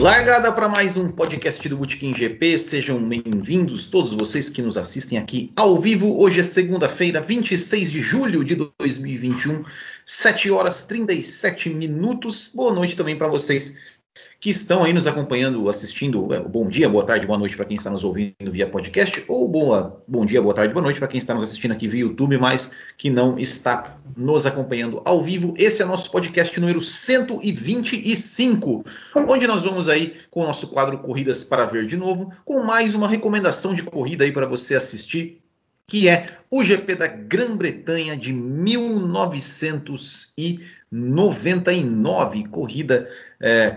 Largada para mais um podcast do Botequim GP, sejam bem-vindos todos vocês que nos assistem aqui ao vivo. Hoje é segunda-feira, 26 de julho de 2021, 7 horas 37 minutos. Boa noite também para vocês que estão aí nos acompanhando, assistindo. Bom dia, boa tarde, boa noite para quem está nos ouvindo via podcast, ou bom dia, boa tarde, boa noite para quem está nos assistindo aqui via YouTube, mas que não está nos acompanhando ao vivo. Esse é o nosso podcast número 125, onde nós vamos aí com o nosso quadro Corridas para Ver de novo, com mais uma recomendação de corrida aí para você assistir, que é o GP da Grã-Bretanha de 1999, corrida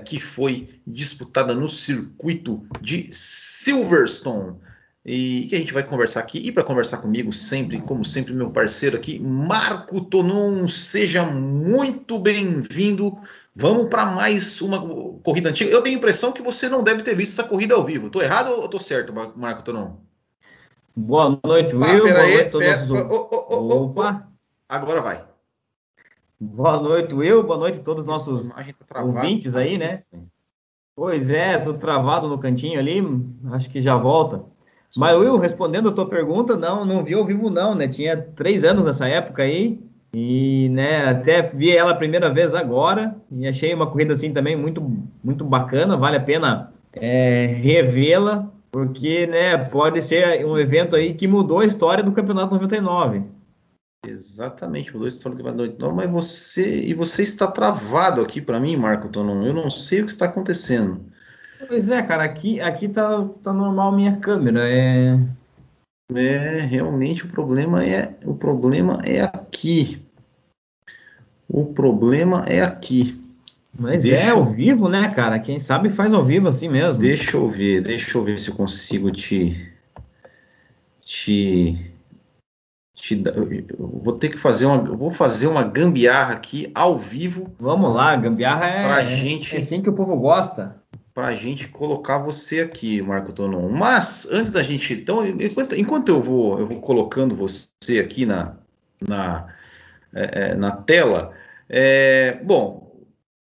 que foi disputada no circuito de Silverstone, e que a gente vai conversar aqui. E para conversar comigo sempre, como sempre, meu parceiro aqui, Marco Tonon, seja muito bem-vindo. Vamos para mais uma corrida antiga. Eu tenho a impressão que você não deve ter visto essa corrida ao vivo. Estou errado ou estou certo, Marco Tonon? Boa noite, Will. Boa noite a todos. Opa! Agora vai. Boa noite, Will. Boa noite a todos os nossos ouvintes aí, né? Pois é, tô travado no cantinho ali. Acho que já volta. Mas, Will, respondendo a tua pergunta, não vi ao vivo não, né? Tinha 3 anos nessa época aí. E, né, até vi ela a primeira vez agora. E achei uma corrida, assim, também muito, muito bacana. Vale a pena revê-la. Porque, né, pode ser um evento aí que mudou a história do Campeonato 99. Exatamente, mudou a história do Campeonato 99, mas você está travado aqui para mim, Marco Tonon. Eu não sei o que está acontecendo. Pois é, cara, aqui tá normal minha câmera. Realmente o problema é aqui. Mas é ao vivo, né, cara? Quem sabe faz ao vivo assim mesmo. Deixa eu ver se eu consigo te dar. Eu vou fazer uma gambiarra aqui ao vivo. Vamos lá, gambiarra é assim que o povo gosta. Pra gente colocar você aqui, Marco Tonon. Mas antes da gente, então, enquanto eu vou colocando você aqui na tela, bom.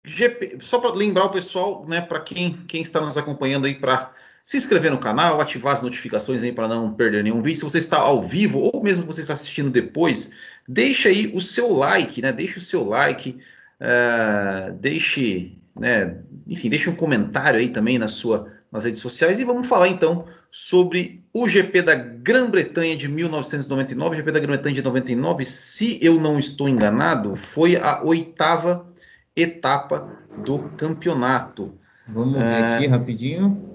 GP, só para lembrar o pessoal, né, para quem está nos acompanhando aí, para se inscrever no canal, ativar as notificações aí para não perder nenhum vídeo. Se você está ao vivo ou mesmo você está assistindo depois, deixa aí o seu like, né? Deixa o seu like, deixa um comentário aí também nas redes sociais, e vamos falar então sobre o GP da Grã-Bretanha de 1999. O GP da Grã-Bretanha de 99, se eu não estou enganado, foi a 8ª etapa do campeonato. Vamos ver aqui rapidinho.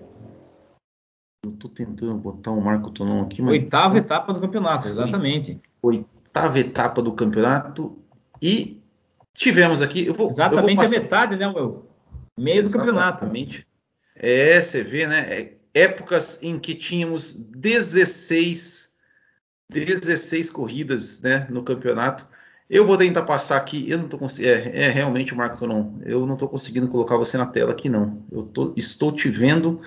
Eu estou tentando botar o Marco Tonon aqui. Mas... 8ª etapa do campeonato, exatamente. 8ª etapa do campeonato, e tivemos aqui... Exatamente a metade, né, Will? Meio do campeonato. Exatamente. Você vê, né? Épocas em que tínhamos 16 corridas, né, no campeonato. Eu vou tentar passar aqui. Eu não tô conseguindo. Realmente, Marco Tonon, eu não estou conseguindo colocar você na tela aqui, não. Estou te vendo,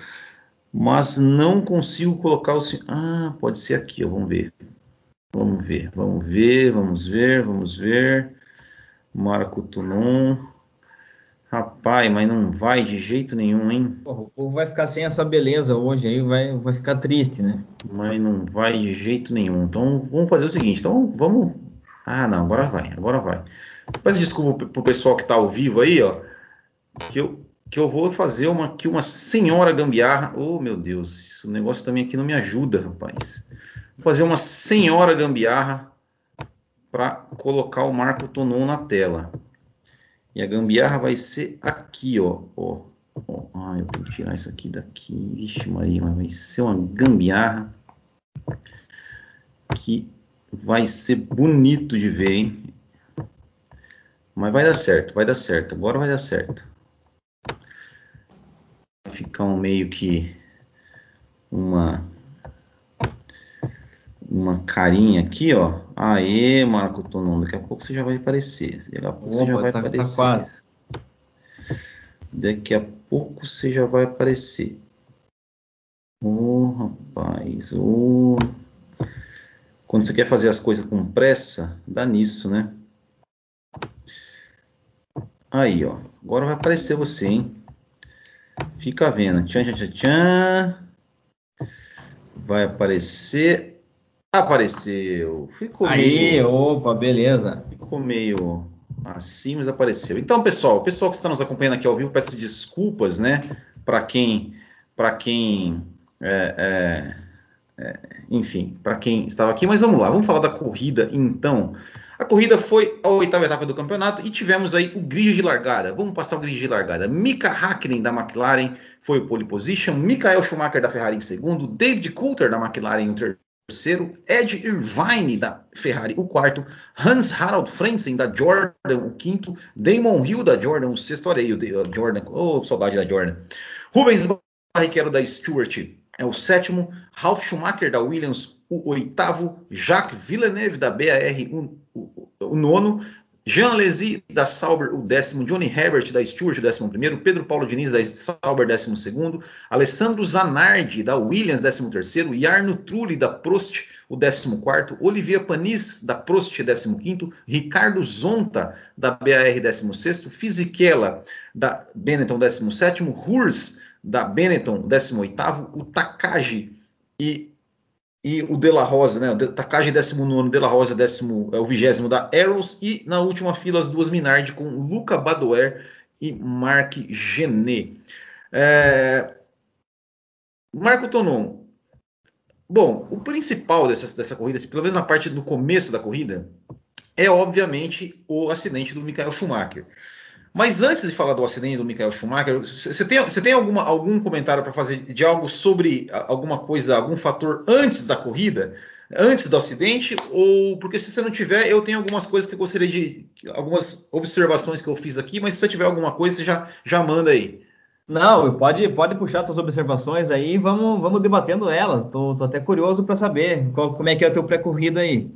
mas não consigo colocar o senhor. Pode ser aqui, ó, vamos ver. Marco Tonon. Rapaz, mas não vai de jeito nenhum, hein? Porra, o povo vai ficar sem essa beleza hoje, aí vai ficar triste, né? Mas não vai de jeito nenhum. Então, vamos fazer o seguinte. Então, vamos... não, agora vai. Peço desculpa pro pessoal que tá ao vivo aí, ó, que eu vou fazer aqui uma senhora gambiarra. Oh, meu Deus, esse negócio também aqui não me ajuda, rapaz. Vou fazer uma senhora gambiarra para colocar o Marco Tonon na tela. E a gambiarra vai ser aqui, ó. Eu tenho que tirar isso aqui daqui. Vixe, Maria, mas vai ser uma gambiarra que... vai ser bonito de ver, hein? Mas vai dar certo. Agora vai dar certo. Vai ficar meio que uma carinha aqui, ó. Aê, Marco Tonon, daqui a pouco você já vai aparecer. Daqui a pouco você já vai aparecer. Tá quase. Daqui a pouco você já vai aparecer. Rapaz, Quando você quer fazer as coisas com pressa, dá nisso, né? Aí, ó. Agora vai aparecer você, hein? Fica vendo. Tchan, tchan, tchan, tchan. Vai aparecer. Apareceu. Ficou aí, meio... opa, beleza. Ficou meio assim, mas apareceu. Então, pessoal que está nos acompanhando aqui ao vivo, peço desculpas, né? Para quem estava aqui. Mas vamos lá, vamos falar da corrida, então. A corrida foi a oitava etapa do campeonato e tivemos aí o grid de largada. Vamos passar o grid de largada. Mika Hakkinen, da McLaren, foi o pole position. Michael Schumacher, da Ferrari, em segundo. David Coulthard, da McLaren, em terceiro. Eddie Irvine, da Ferrari, o quarto. Hans-Harald Frentzen, da Jordan, o quinto. Damon Hill, da Jordan, o sexto. Olha aí, Jordan. Oh, saudade da Jordan. Rubens Barrichello, da Stewart, é o sétimo. Ralf Schumacher, da Williams, o oitavo. Jacques Villeneuve, da BAR, o nono. Jean Alesi, da Sauber, o décimo. Johnny Herbert, da Stewart, o 11º. Pedro Paulo Diniz, da Sauber, 12º. Alessandro Zanardi, da Williams, 13º. Jarno Trulli, da Prost, o 14º. Olivier Panis, da Prost, 15º. Ricardo Zonta, da BAR, 16º. Fisichella, da Benetton, 17º. Hurst, da Benetton, 18º. O Takagi e o de la Rosa, né? O Takagi, 19º, de la Rosa, o 20º da Arrows, e na última fila as duas Minardi com Luca Badoer e Marc Gené. Marco Tonon, bom, o principal dessa corrida, pelo menos na parte do começo da corrida, é obviamente o acidente do Michael Schumacher. Mas antes de falar do acidente do Michael Schumacher, você tem algum comentário para fazer de algo sobre alguma coisa, algum fator antes da corrida, antes do acidente? Ou porque se você não tiver, eu tenho algumas coisas que eu gostaria de... algumas observações que eu fiz aqui, mas se você tiver alguma coisa, você já manda aí. Não, pode puxar suas observações aí e vamos debatendo elas. Tô até curioso para saber como é que é o teu pré-corrida aí.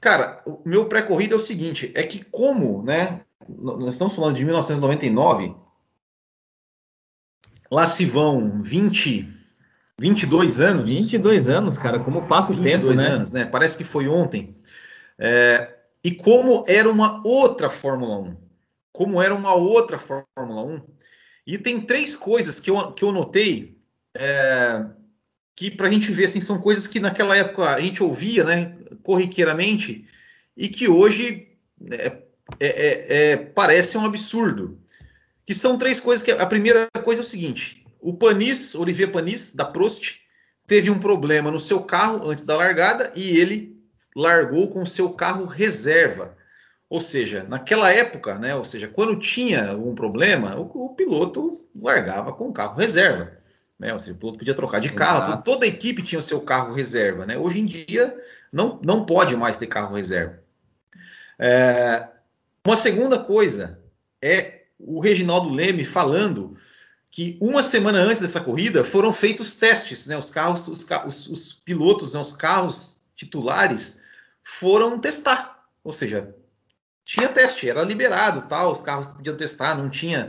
Cara, o meu pré-corrida é o seguinte, é que como, né... Nós estamos falando de 1999, lá se vão 22 anos. 22 anos, cara, como passa o tempo, né? 22 anos, né? Parece que foi ontem. E como era uma outra Fórmula 1. E tem três coisas que eu notei, que pra gente ver, assim, são coisas que naquela época a gente ouvia, né, corriqueiramente, e que hoje... parece um absurdo. Que são três coisas. A primeira coisa é o seguinte: o Olivier Panis, da Prost, teve um problema no seu carro antes da largada e ele largou com o seu carro reserva. Ou seja, naquela época, né? Ou seja, quando tinha algum problema, o piloto largava com o carro reserva, né? Ou seja, o piloto podia trocar de carro. Toda a equipe tinha o seu carro reserva, né? Hoje em dia não pode mais ter carro reserva. Uma segunda coisa é o Reginaldo Leme falando que uma semana antes dessa corrida foram feitos testes, né? Os pilotos, né? Os carros titulares foram testar, ou seja, tinha teste, era liberado, tal, os carros podiam testar, não tinha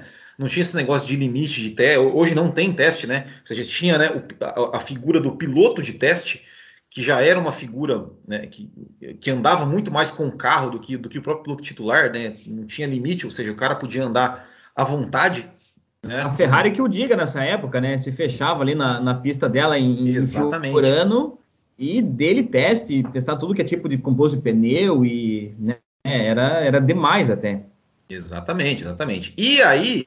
esse negócio de limite de teste, hoje não tem teste, né? Ou seja, tinha, né, a figura do piloto de teste, que já era uma figura, né, que andava muito mais com o carro do que o próprio piloto titular, né? Não tinha limite, ou seja, o cara podia andar à vontade, né? A Ferrari que o diga nessa época, né? Se fechava ali na pista dela por ano e dele testar tudo que é tipo de composto de pneu e, né, era demais até. Exatamente. E aí,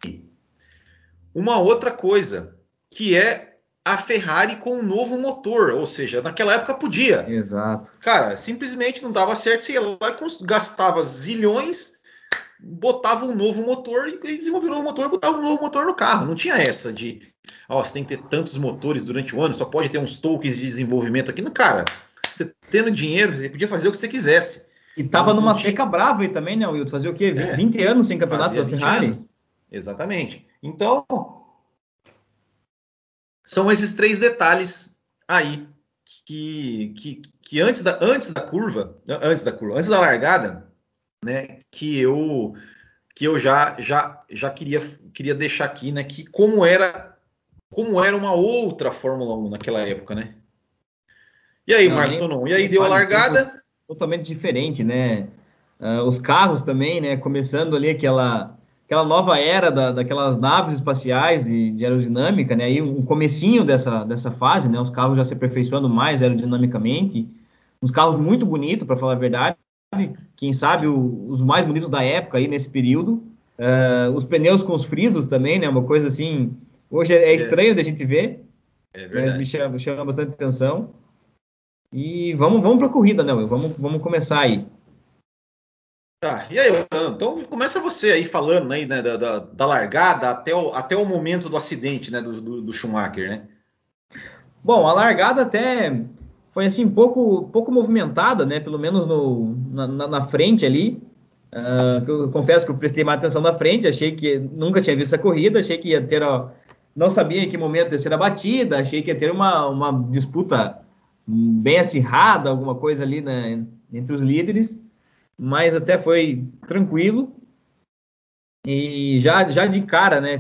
uma outra coisa que é a Ferrari com um novo motor, ou seja, naquela época podia. Exato. Cara, simplesmente não dava certo, você ia lá e gastava zilhões, botava um novo motor e desenvolveu um novo motor, botava um novo motor no carro. Não tinha essa de, você tem que ter tantos motores durante o ano, só pode ter uns tokens de desenvolvimento aqui. Cara, você tendo dinheiro, você podia fazer o que você quisesse. E tava numa seca brava aí também, né, Wilton? Fazia o quê? 20 anos sem campeonato da Ferrari? Exatamente. Então... são esses três detalhes aí que antes da largada, né, que eu já queria deixar aqui, né, que como era uma outra Fórmula 1 naquela época, né? E aí, Marco Tonon, e aí deu a largada? Totalmente diferente, né? Os carros também, né, começando ali aquela aquela nova era daquelas naves espaciais de aerodinâmica, né? Aí um comecinho dessa fase, né? Os carros já se aperfeiçoando mais aerodinamicamente, uns carros muito bonitos, para falar a verdade, quem sabe os mais bonitos da época aí nesse período, os pneus com os frisos também, né? Uma coisa assim, hoje é estranho da gente ver, mas me chama bastante atenção. E vamos para a corrida, né, Will? Vamos começar aí. Tá, e aí, então começa você aí falando aí, né, da largada até o momento do acidente, né, do Schumacher, né? Bom, a largada até foi assim pouco movimentada, né, pelo menos na frente ali. Eu confesso que eu prestei mais atenção na frente, achei que nunca tinha visto a corrida, achei que ia ter, não sabia em que momento ia ser a batida, achei que ia ter uma disputa bem acirrada, alguma coisa ali, né, entre os líderes, mas até foi tranquilo. E já de cara, né,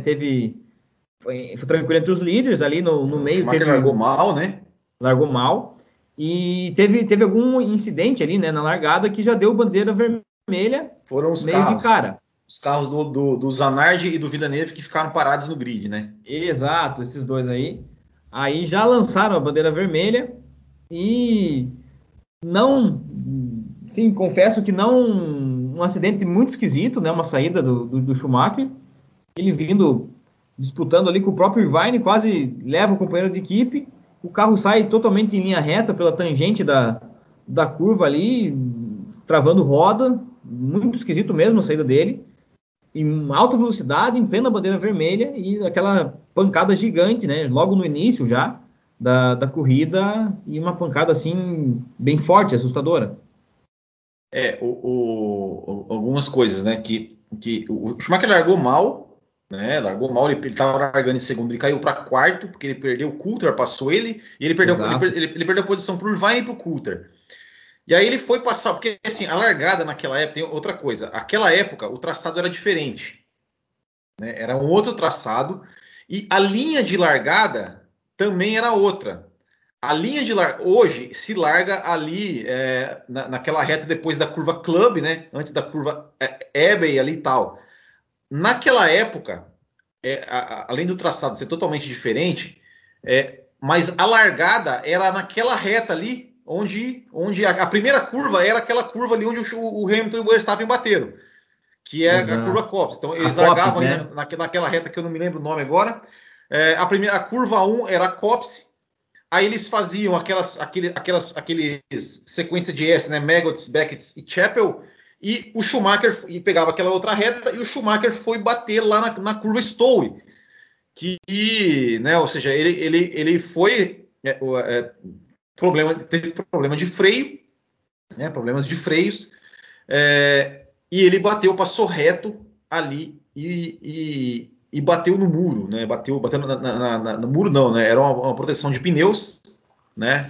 foi tranquilo entre os líderes ali no meio. O Schumacher largou mal, né? Largou mal. E teve algum incidente ali, né, na largada que já deu bandeira vermelha. Foram os meio carros de cara. Os carros do Zanardi e do Villeneuve que ficaram parados no grid, né? Exato, esses dois aí. Aí já lançaram a bandeira vermelha. E não, sim, confesso que não, um acidente muito esquisito, né? Uma saída do Schumacher, ele vindo disputando ali com o próprio Irvine, quase leva o companheiro de equipe, o carro sai totalmente em linha reta pela tangente da curva ali, travando roda, muito esquisito mesmo a saída dele, em alta velocidade, em plena bandeira vermelha, e aquela pancada gigante, né? Logo no início já, da corrida, e uma pancada assim bem forte, assustadora. Algumas coisas, né, que o Schumacher largou mal, né? Largou mal, ele estava largando em segundo, ele caiu para quarto porque ele perdeu, o Coulthard passou ele, e ele perdeu a posição para o Irvine e para o Coulthard. E aí ele foi passar, porque assim, a largada naquela época, tem outra coisa, aquela época o traçado era diferente, né? Era um outro traçado, e a linha de largada também era outra. A linha de largada hoje se larga ali naquela reta depois da curva Club, né? Antes da curva Ebay ali e tal. Naquela época, além do traçado ser totalmente diferente, mas a largada era naquela reta ali, onde a primeira curva era aquela curva ali onde o Hamilton e o Verstappen bateram, que é a curva Copse. Então eles largavam, né, ali naquela reta que eu não me lembro o nome agora. A curva 1 era a Copse, aí eles faziam aquelas sequência de S, né? Maggots, Beckett e Chappell, e o Schumacher pegava aquela outra reta, e o Schumacher foi bater lá na curva Stowe, que, né, ou seja, ele foi, teve problema de freio, né, problemas de freios, e ele bateu, passou reto ali e bateu no muro, né? Bateu no muro não, né? Era uma proteção de pneus, né?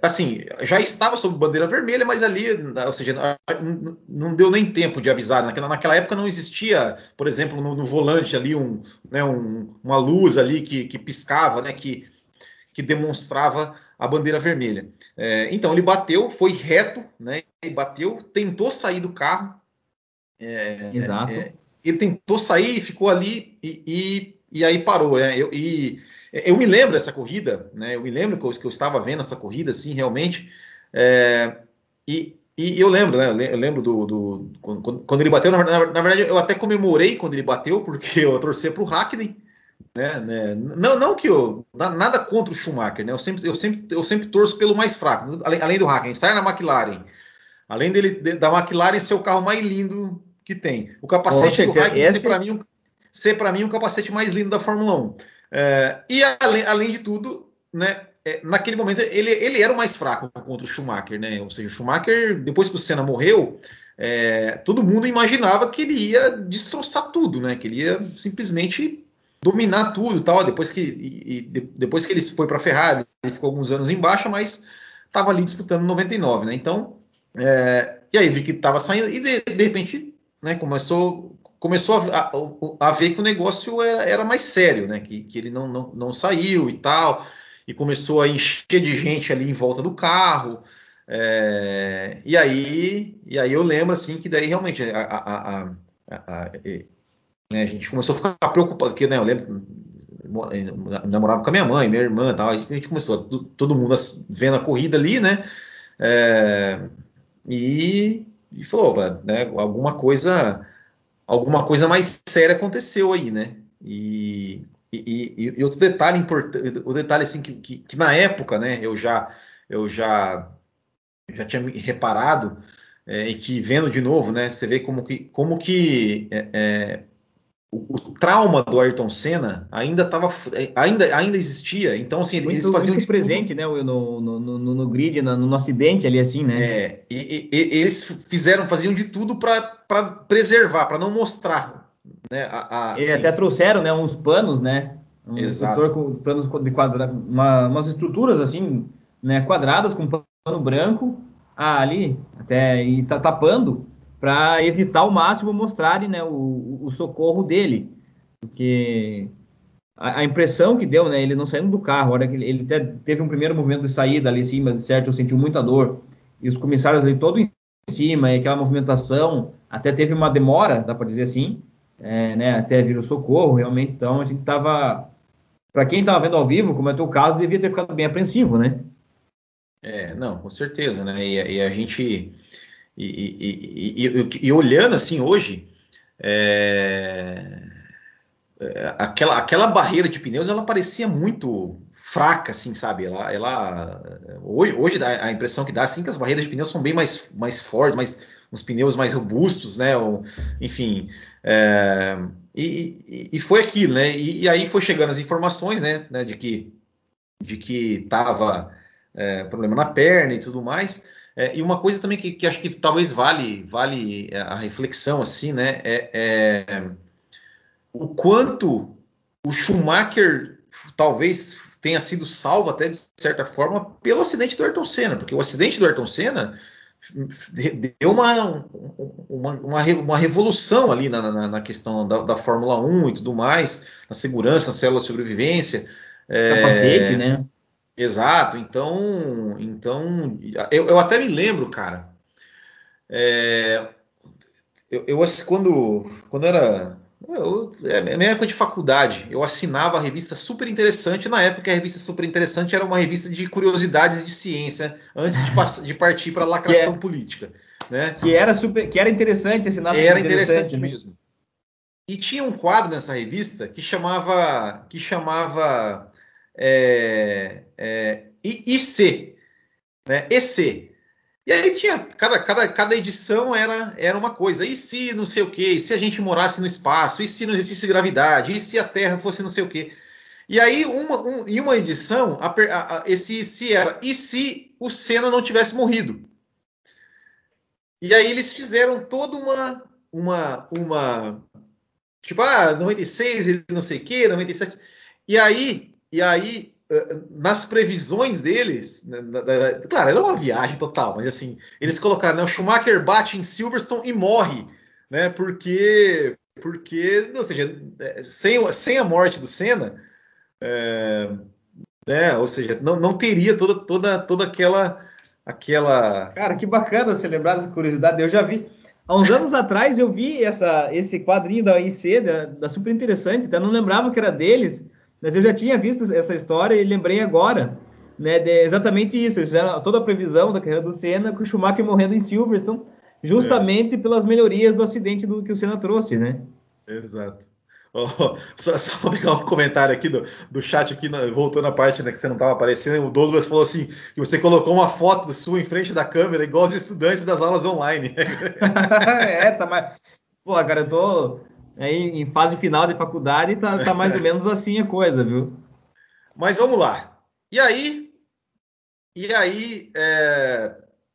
Assim, já estava sob bandeira vermelha, mas ali, ou seja, não deu nem tempo de avisar. Naquela época não existia, por exemplo, no volante ali né, uma luz ali que piscava, né? Que demonstrava a bandeira vermelha. Então ele bateu, foi reto, né? E bateu, tentou sair do carro. Exato. Ele tentou sair, ficou ali e aí parou. Né? Eu me lembro dessa corrida, né? Eu me lembro que eu estava vendo essa corrida, assim, realmente. E eu lembro, né? Eu lembro quando ele bateu. Na verdade, eu até comemorei quando ele bateu, porque eu torcia para o Hakkinen, né? Não que eu... Nada contra o Schumacher, né? Eu sempre torço pelo mais fraco, além do Hakkinen. Estar na McLaren, além da McLaren ser o carro mais lindo que tem. O capacete do Raikkonen ser para mim o capacete mais lindo da Fórmula 1. E além de tudo, né, naquele momento ele era o mais fraco contra o Schumacher, né? Ou seja, o Schumacher, depois que o Senna morreu, todo mundo imaginava que ele ia destroçar tudo, né? Que ele ia simplesmente dominar tudo, tal. Depois que ele foi para a Ferrari, ele ficou alguns anos em baixa, mas estava ali disputando 99, né? Então, e aí vi que estava saindo e de repente, né, começou a ver que o negócio era mais sério, né, que ele não saiu e tal, e começou a encher de gente ali em volta do carro, e aí eu lembro assim que daí realmente né, a gente começou a ficar preocupado, porque, né, eu lembro, namorava com a minha mãe, minha irmã e tal, a gente começou, todo mundo vendo a corrida ali, né, e falou, né, alguma coisa mais séria aconteceu aí, né, e outro detalhe importante, o detalhe assim que na época, né, eu já tinha reparado, e que vendo de novo, né, você vê como que o trauma do Ayrton Senna ainda existia, então assim muito, eles faziam muito presente, né, no grid, no acidente ali assim, né, eles faziam de tudo para preservar, para não mostrar, né, eles assim, até trouxeram, né, uns panos, né, exato, com panos de quadrado, umas estruturas assim, né, quadradas com pano branco ali até e tá tapando, para evitar ao máximo mostrarem, né, o socorro dele, porque a impressão que deu, né, ele não saindo do carro, a hora que ele até teve um primeiro movimento de saída ali em cima, certo, sentiu muita dor, e os comissários ali todo em cima, e aquela movimentação, até teve uma demora, dá para dizer assim, né, até vir o socorro, realmente, então a gente tava, para quem tava vendo ao vivo, como é o teu caso, devia ter ficado bem apreensivo, né? Não, com certeza, né, e a gente... E olhando assim hoje, aquela barreira de pneus, ela parecia muito fraca, assim, sabe? Hoje a impressão que dá assim que as barreiras de pneus são bem mais fortes, uns pneus mais robustos, né? Enfim, e foi aquilo, né? E aí foi chegando as informações, né, de que tava problema na perna e tudo mais. E uma coisa também que acho que talvez vale a reflexão, assim, né, o quanto o Schumacher talvez tenha sido salvo até de certa forma pelo acidente do Ayrton Senna, porque o acidente do Ayrton Senna deu uma revolução ali na questão da Fórmula 1 e tudo mais, na segurança, na célula de sobrevivência. Capacete, né? Exato, então eu até me lembro, cara, quando era, minha época de faculdade, eu assinava a revista Super Interessante, na época a revista Super Interessante era uma revista de curiosidades de ciência, antes de partir para a lacração política, né? Que era interessante assinar. Era interessante mesmo. E tinha um quadro nessa revista que chamava IC, né? EC. E aí tinha, cada edição era uma coisa. E se não sei o que? E se a gente morasse no espaço? E se não existisse gravidade? E se a Terra fosse não sei o que? E aí, em uma edição, esse IC era: e se o Senna não tivesse morrido? E aí eles fizeram toda uma tipo, 96, não sei o que, 97... E aí, nas previsões deles, claro, era uma viagem total, mas assim, eles colocaram, né, o Schumacher bate em Silverstone e morre, né, porque ou seja, sem a morte do Senna, né, ou seja, não teria toda aquela... Cara, que bacana você lembrar dessa curiosidade, eu já vi. Há uns anos atrás eu vi esse quadrinho da IC, da Super Interessante, até não lembrava que era deles, mas eu já tinha visto essa história e lembrei agora, né, de exatamente isso. Eles fizeram toda a previsão da carreira do Senna com o Schumacher morrendo em Silverstone, justamente pelas melhorias do acidente que o Senna trouxe, né? Exato. Só vou pegar um comentário aqui do chat, aqui, voltando à parte, né, que você não estava aparecendo. O Douglas falou assim, que você colocou uma foto do Sul em frente da câmera, igual os estudantes das aulas online. Tá mais... Pô, cara, eu tô... Aí, em fase final de faculdade, tá mais ou menos assim a coisa, viu? Mas vamos lá. E aí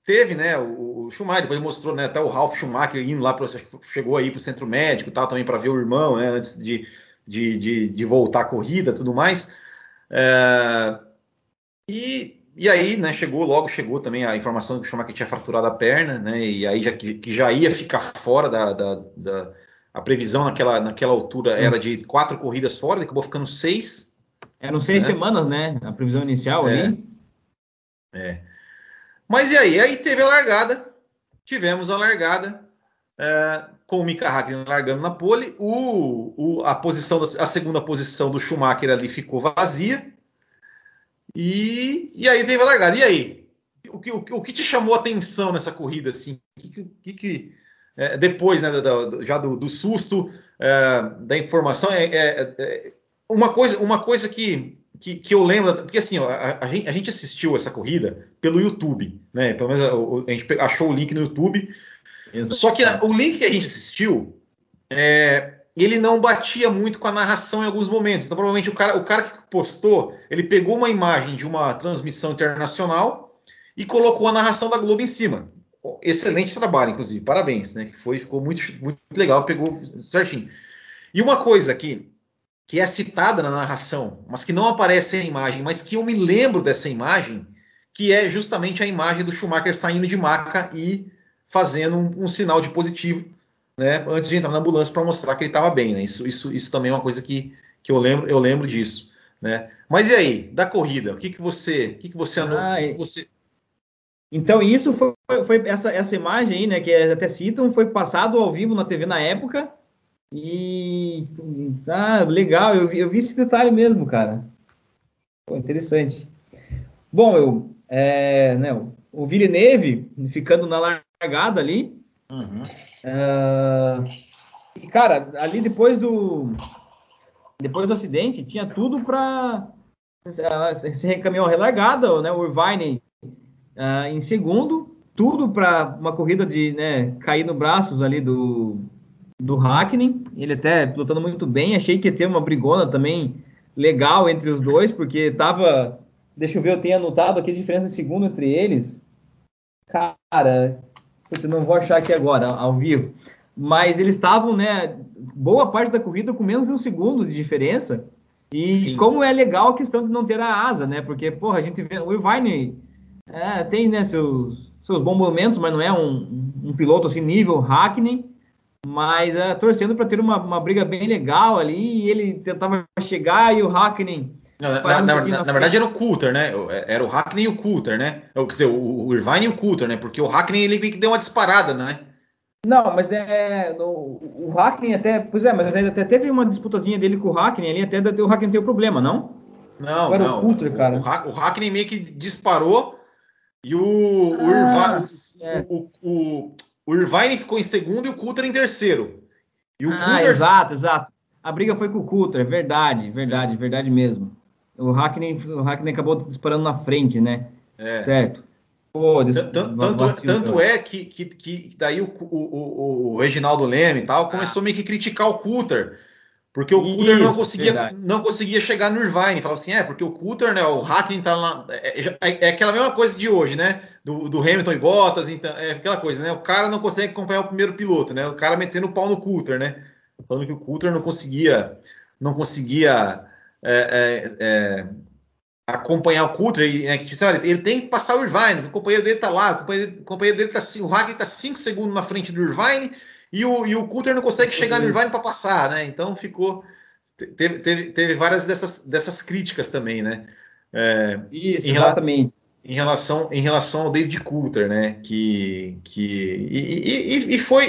teve, né, o Schumacher, depois mostrou, né, até o Ralf Schumacher indo lá, chegou aí para o centro médico e tal, também para ver o irmão, né, antes de voltar à corrida e tudo mais. E aí, né, chegou também a informação que o Schumacher tinha fraturado a perna, né, e aí já ia ficar fora a previsão naquela altura era de 4 corridas fora, ele acabou ficando 6. Eram 6 semanas, né? A previsão inicial ali. Mas e aí? Aí teve a largada. Tivemos a largada. com o Mika Hakkinen largando na pole, a segunda posição do Schumacher ali ficou vazia, e aí teve a largada. E aí? O que te chamou a atenção nessa corrida? Assim? Depois, né, do susto, da informação, uma coisa que eu lembro, porque assim, ó, a gente assistiu essa corrida pelo YouTube, né? Pelo menos a gente achou o link no YouTube. Exato. Só que o link que a gente assistiu, ele não batia muito com a narração em alguns momentos. Então, provavelmente, o cara que postou, ele pegou uma imagem de uma transmissão internacional e colocou a narração da Globo em cima. Excelente trabalho, inclusive. Parabéns, né? Ficou muito, muito legal, pegou certinho. E uma coisa que é citada na narração, mas que não aparece na imagem, mas que eu me lembro dessa imagem, que é justamente a imagem do Schumacher saindo de maca e fazendo um sinal de positivo, né, antes de entrar na ambulância, para mostrar que ele estava bem, né? Isso também é uma coisa que eu lembro disso, né? Mas e aí, da corrida, o que você anotou? Então, isso foi essa imagem aí, né, que até citam, foi passado ao vivo na TV na época. E tá legal, eu vi esse detalhe mesmo, cara. Pô, interessante. Bom, o Villeneuve ficando na largada ali. Uhum. E cara, ali depois do acidente, tinha tudo para se recaminhar a relargada, né? O Irvine em segundo, tudo para uma corrida de, né, cair nos braços ali do Hakkinen, ele até pilotando muito bem, achei que ia ter uma brigona também legal entre os dois, porque tava, deixa eu ver, eu tenho anotado aqui a diferença de segundo entre eles, cara, eu não vou achar aqui agora, ao vivo, mas eles estavam, né, boa parte da corrida com menos de 1 segundo de diferença, e sim, como é legal a questão de não ter a asa, né, porque, porra, a gente vê, o Irvine tem, né, seus bons momentos, mas não é um piloto, assim, nível Hakkinen, mas torcendo para ter uma briga bem legal ali, e ele tentava chegar e o Hakkinen... Na verdade era o Coulthard, né? Era o Hakkinen e o Coulthard, né? Quer dizer, o Irvine e o Coulthard, né? Porque o Hakkinen, ele meio que deu uma disparada, né? Não, mas o Hakkinen até... Pois é, mas até teve uma disputazinha dele com o Hakkinen ali, até o Hakkinen teve problema, não? Não, era o Coulthard, cara. O Hakkinen meio que disparou e o Irvine... É. O Irvine ficou em segundo e o Coulthard em terceiro. E o Coulthard... Exato. A briga foi com o Coulthard, verdade mesmo. O Hakkinen acabou disparando na frente, né? É. Certo. Pô, tanto é que daí o Reginaldo Leme e tal começou meio que criticar o Coulthard, porque o Coulthard não conseguia chegar no Irvine. Falava assim, porque o Coulthard, né, o Hakkinen tá lá... É aquela mesma coisa de hoje, né? Do Hamilton e Bottas, então, é aquela coisa, né? O cara não consegue acompanhar o primeiro piloto, né? O cara metendo o pau no Coulthard, né? Falando que o Coulthard não conseguia acompanhar o Coulthard. Né? Ele tem que passar o Irvine, o companheiro dele tá lá, o Hakkinen tá 5 segundos na frente do Irvine e o Coulthard não consegue chegar no Irvine para passar, né? Então teve várias dessas críticas também, né? Isso, exatamente. Em relação ao David Coulthard, né? E foi,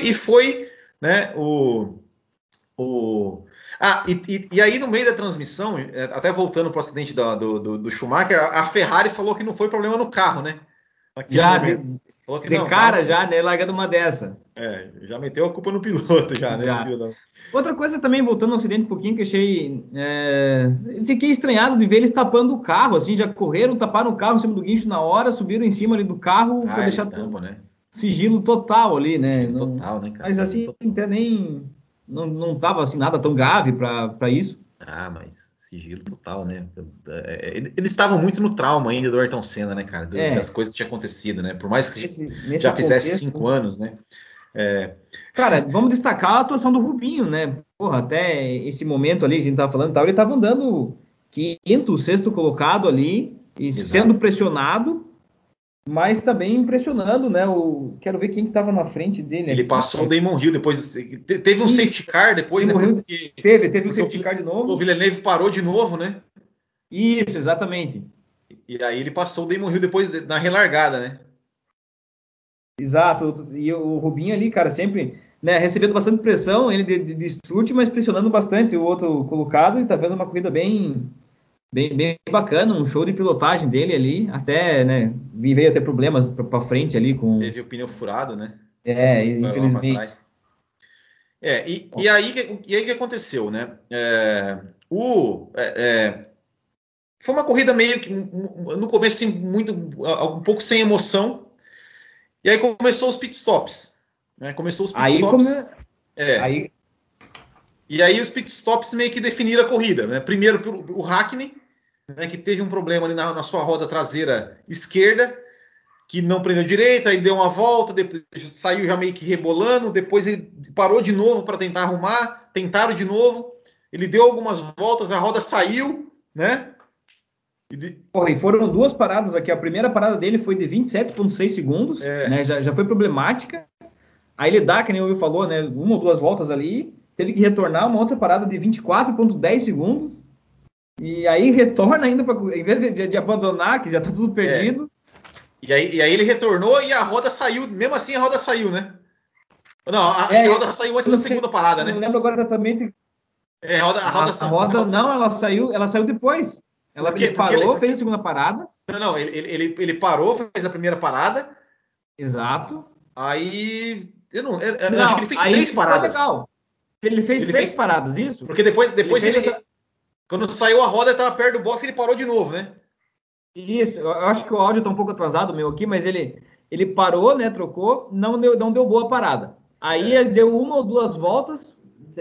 né? E aí no meio da transmissão, até voltando para o acidente do Schumacher, a Ferrari falou que não foi problema no carro, né? Falou que, largando uma dessa. Já meteu a culpa no piloto, né? Outra coisa também, voltando ao acidente um pouquinho, que achei... Fiquei estranhado de ver eles tapando o carro, assim, já correram, taparam o carro em cima do guincho na hora, subiram em cima ali do carro para deixar tampam, né? Sigilo total ali, né? Total, né, cara? Mas assim, até nem... Não tava assim nada tão grave para isso. Mas sigilo total, né? Eles estavam muito no trauma ainda do Ayrton Senna, né, cara? Das coisas que tinha acontecido, né? Por mais que já fizesse contexto, 5 anos, né? Cara, vamos destacar a atuação do Rubinho, né? Porra, até esse momento ali, a gente tava falando e tal, ele tava andando 5º, 6º colocado ali, e exato, sendo pressionado, mas também impressionando, né? Quero ver quem que tava na frente dele. Ele passou o Damon Hill, depois teve um safety car, depois... Teve um safety car de novo. O Villeneuve parou de novo, né? Isso, exatamente. E aí ele passou o Damon Hill depois na relargada, né? Exato, e o Rubinho ali, cara, sempre né, recebendo bastante pressão, ele de estrute, mas pressionando bastante o outro colocado, e tá vendo uma corrida bem bacana, um show de pilotagem dele ali, até, né, veio até problemas pra frente ali com... Teve o pneu furado, né? É, infelizmente. É, e aí que aconteceu, né? Foi uma corrida meio que, no começo, assim, um pouco sem emoção, e aí começou os pitstops, né? E aí os pitstops meio que definiram a corrida, né? Primeiro o Hakkinen, né, que teve um problema ali na sua roda traseira esquerda, que não prendeu direito, aí deu uma volta, depois saiu já meio que rebolando, depois ele parou de novo para tentar arrumar, tentaram de novo, ele deu algumas voltas, a roda saiu, né? E foram duas paradas aqui, a primeira parada dele foi de 27,6 segundos, né? Já foi problemática, aí ele dá, que nem o Will falou, né, uma ou duas voltas ali, teve que retornar uma outra parada de 24,10 segundos, e aí retorna ainda, em vez de abandonar, que já tá tudo perdido. E aí ele retornou e a roda saiu, mesmo assim a roda saiu, né? Não, a roda saiu antes da segunda parada, né? Não lembro agora exatamente. Ela saiu depois. Ele parou, fez a segunda parada. Não, ele parou, fez a primeira parada. Exato. Aí, acho que ele fez três paradas. Legal. Ele fez três paradas, isso? Porque depois ele quando saiu a roda, estava perto do box, ele parou de novo, né? Isso, eu acho que o áudio tá um pouco atrasado meu aqui, mas ele parou, né, trocou, não deu boa parada. Aí ele deu uma ou duas voltas,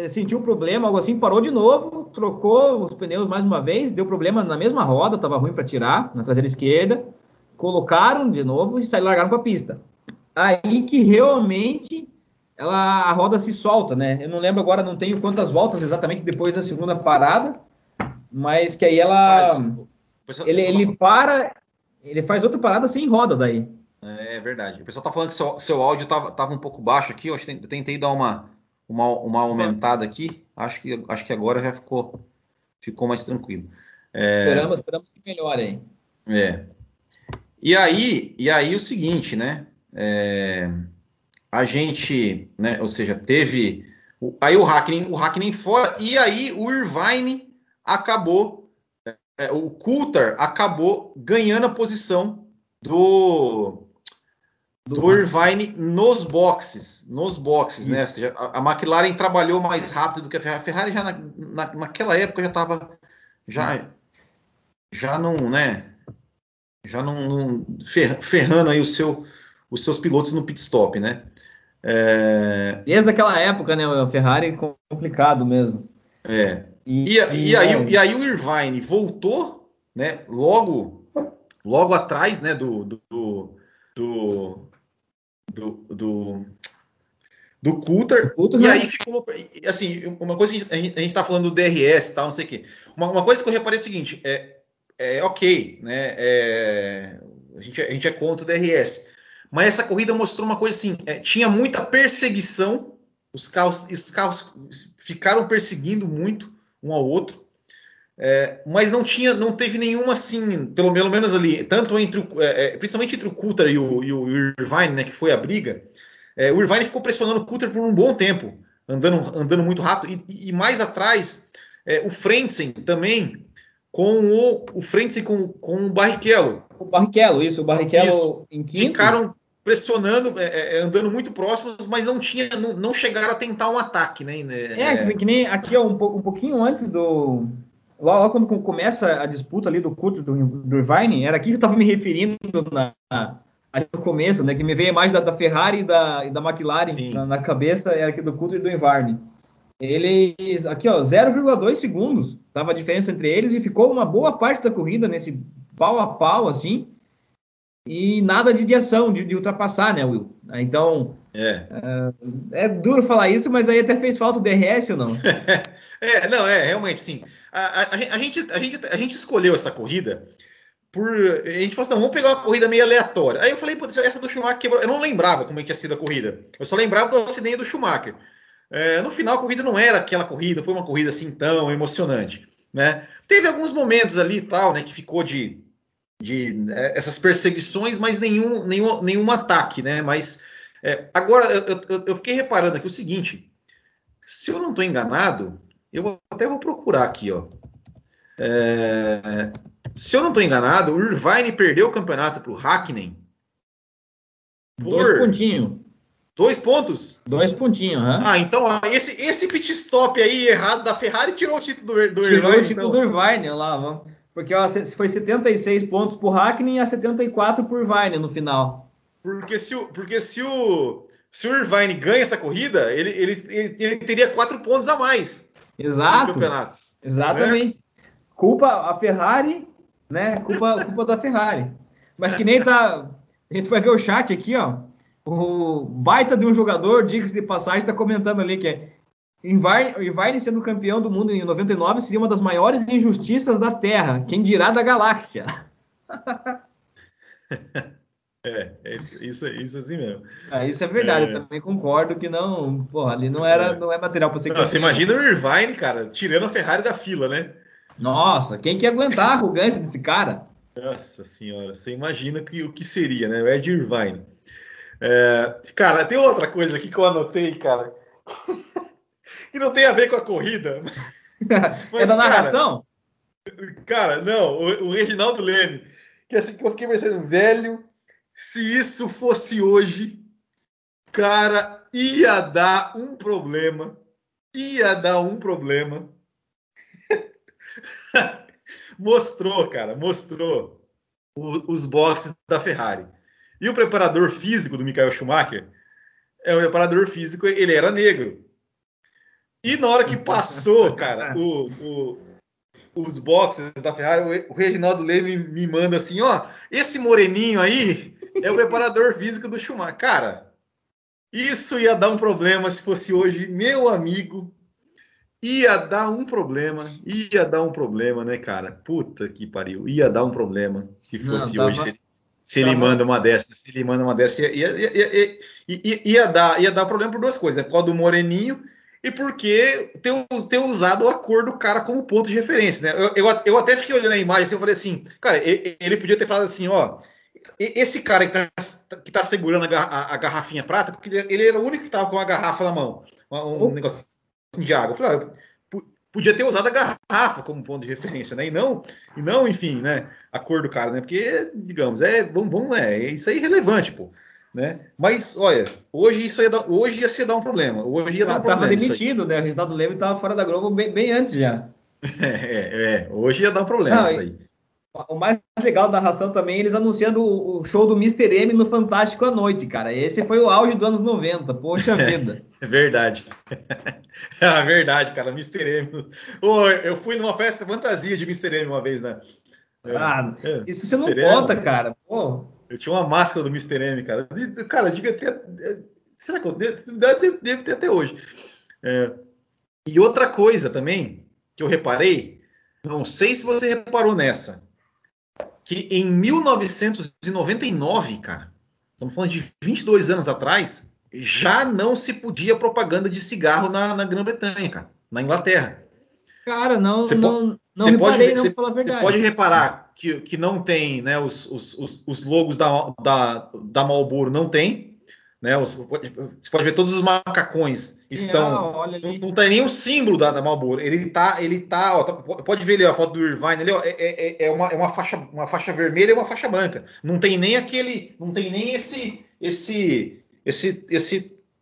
sentiu um problema, algo assim, parou de novo, trocou os pneus mais uma vez, deu problema na mesma roda, tava ruim para tirar, na traseira esquerda, colocaram de novo e largaram para a pista. Aí que realmente a roda se solta, né? Eu não lembro agora, não tenho quantas voltas exatamente depois da segunda parada, mas que aí ela... Ele faz outra parada sem roda daí. É verdade. O pessoal tá falando que seu áudio tava um pouco baixo aqui. Eu tentei dar uma aumentada aqui. Acho que agora já ficou mais tranquilo. Esperamos que melhore aí. É. E aí o seguinte, né? A gente, né? Ou seja, teve aí o Hakkinen fora e aí o Irvine acabou. O Coulthard acabou ganhando a posição do Irvine nos boxes, né? Ou seja, a McLaren trabalhou mais rápido do que a Ferrari. A Ferrari já naquela época já estava ferrando aí os seus pilotos no pit stop, né? Desde aquela época, né? A Ferrari complicado mesmo. É. E aí o Irvine voltou, né, logo atrás, né, do Coulthard, e aí ficou, assim, uma coisa que a gente tá falando do DRS e tal, não sei o quê, uma coisa que eu reparei é o seguinte, ok, né, a gente é contra o DRS, mas essa corrida mostrou uma coisa assim, tinha muita perseguição, os carros ficaram perseguindo muito, um ao outro, mas não teve nenhuma assim, pelo menos ali, tanto principalmente entre o Coulthard e o Irvine, né, que foi a briga, o Irvine ficou pressionando o Coulthard por um bom tempo, andando muito rápido, e mais atrás, o Frentzen também, com o Barrichello. O Barrichello em quinto. Ficaram pressionando, andando muito próximos, mas não chegaram a tentar um ataque, né? Que nem aqui, ó, um pouquinho antes do... Logo quando começa a disputa ali do Coulthard do Irvine, era aqui que eu estava me referindo ali no começo, né? Que me veio a imagem da Ferrari e da McLaren na cabeça, era aqui do Coulthard e do Irvine. Eles, aqui, ó, 0,2 segundos, estava a diferença entre eles, e ficou uma boa parte da corrida nesse pau a pau, assim, e nada de ação, de ultrapassar, né, Will? Então, é duro falar isso, mas aí até fez falta o DRS ou não? Realmente, sim. A gente escolheu essa corrida a gente falou assim, vamos pegar uma corrida meio aleatória. Aí eu falei, essa do Schumacher quebrou. Eu não lembrava como é que tinha sido a corrida. Eu só lembrava do acidente do Schumacher. No final, a corrida não era aquela corrida, foi uma corrida assim tão emocionante, né? Teve alguns momentos ali e tal, né, que ficou essas perseguições, mas nenhum ataque, né? Mas Agora, eu fiquei reparando aqui o seguinte, se eu não estou enganado, eu até vou procurar aqui, ó. Se eu não estou enganado, o Irvine perdeu o campeonato para o Hakkinen. Dois pontinhos. 2 pontos? 2 pontinhos, né? Então ó, esse pit stop aí errado da Ferrari tirou o título do Irvine. Tirou o título do Irvine lá, vamos. Porque ó, foi 76 pontos pro Hakkinen e a 74 pro Irvine no final. Porque se o Irvine ganha essa corrida, ele teria 4 pontos a mais. Exato. No campeonato. Exatamente. Né? Culpa a Ferrari, né? Culpa da Ferrari. Mas que nem tá. A gente vai ver o chat aqui, ó. O baita de um jogador, diga-se de passagem, tá comentando ali que é. Irvine sendo campeão do mundo em 99 seria uma das maiores injustiças da Terra. Quem dirá da galáxia? Isso assim mesmo. Isso é verdade, eu também concordo que não. Porra, ali não é material pra você não, você imagina o Irvine, cara, tirando a Ferrari da fila, né? Nossa, quem que ia aguentar a arrogância desse cara? Nossa senhora, você imagina o que seria, né? O Ed Irvine. Cara, tem outra coisa aqui que eu anotei, cara. E não tem a ver com a corrida. Mas, da narração? Cara, não. O Reginaldo Leme. Que assim, que eu fiquei pensando, velho, se isso fosse hoje, cara, ia dar um problema. Mostrou, cara. Mostrou os boxes da Ferrari. E o preparador físico do Michael Schumacher, o preparador físico, ele era negro. E na hora que passou, cara, os boxes da Ferrari, o Reginaldo Leme me manda assim, ó, esse moreninho aí é o preparador físico do Schumacher. Cara, isso ia dar um problema se fosse hoje, meu amigo. Ia dar um problema, né, cara? Puta que pariu, ia dar um problema se fosse hoje. Se ele manda uma dessa, ia dar problema por duas coisas, né? Por causa do moreninho e porque ter usado a cor do cara como ponto de referência, né? Eu até fiquei olhando a imagem assim, eu falei assim, cara, ele podia ter falado assim, ó, esse cara que tá segurando a garrafinha prata, porque ele era o único que tava com a garrafa na mão, um negócio de água. Eu falei, ó, podia ter usado a garrafa como ponto de referência, né? E não, enfim, né? A cor do cara, né? Porque, digamos, isso aí é irrelevante, pô. Né? Mas, olha, hoje ia dar um problema. Hoje ia dar um problema. Estava demitido, né? O Reginaldo Leme estava fora da Globo bem antes já. Hoje ia dar um problema. Não, isso aí. O mais legal da narração também, eles anunciando o show do Mr. M no Fantástico à noite, cara. Esse foi o auge dos anos 90, poxa vida. É verdade. É verdade, cara, Mr. M. Eu fui numa festa fantasia de Mr. M uma vez, né? Isso você Mr. não conta, cara. Pô. Eu tinha uma máscara do Mr. M, cara. Cara, eu digo até. Será que eu devo ter até hoje? E outra coisa também que eu reparei, não sei se você reparou nessa, que em 1999, cara, estamos falando de 22 anos atrás, já não se podia propaganda de cigarro na Grã-Bretanha, cara, na Inglaterra. Cara, não. Você pode reparar que não tem, né, os logos da Marlboro, não tem, né, você pode ver todos os macacões estão, não tem nem o símbolo da Marlboro, ele tá, ó, pode ver ali a foto do Irvine, ali, ó, é uma faixa vermelha e uma faixa branca, não tem nem aquele, não tem nem esse,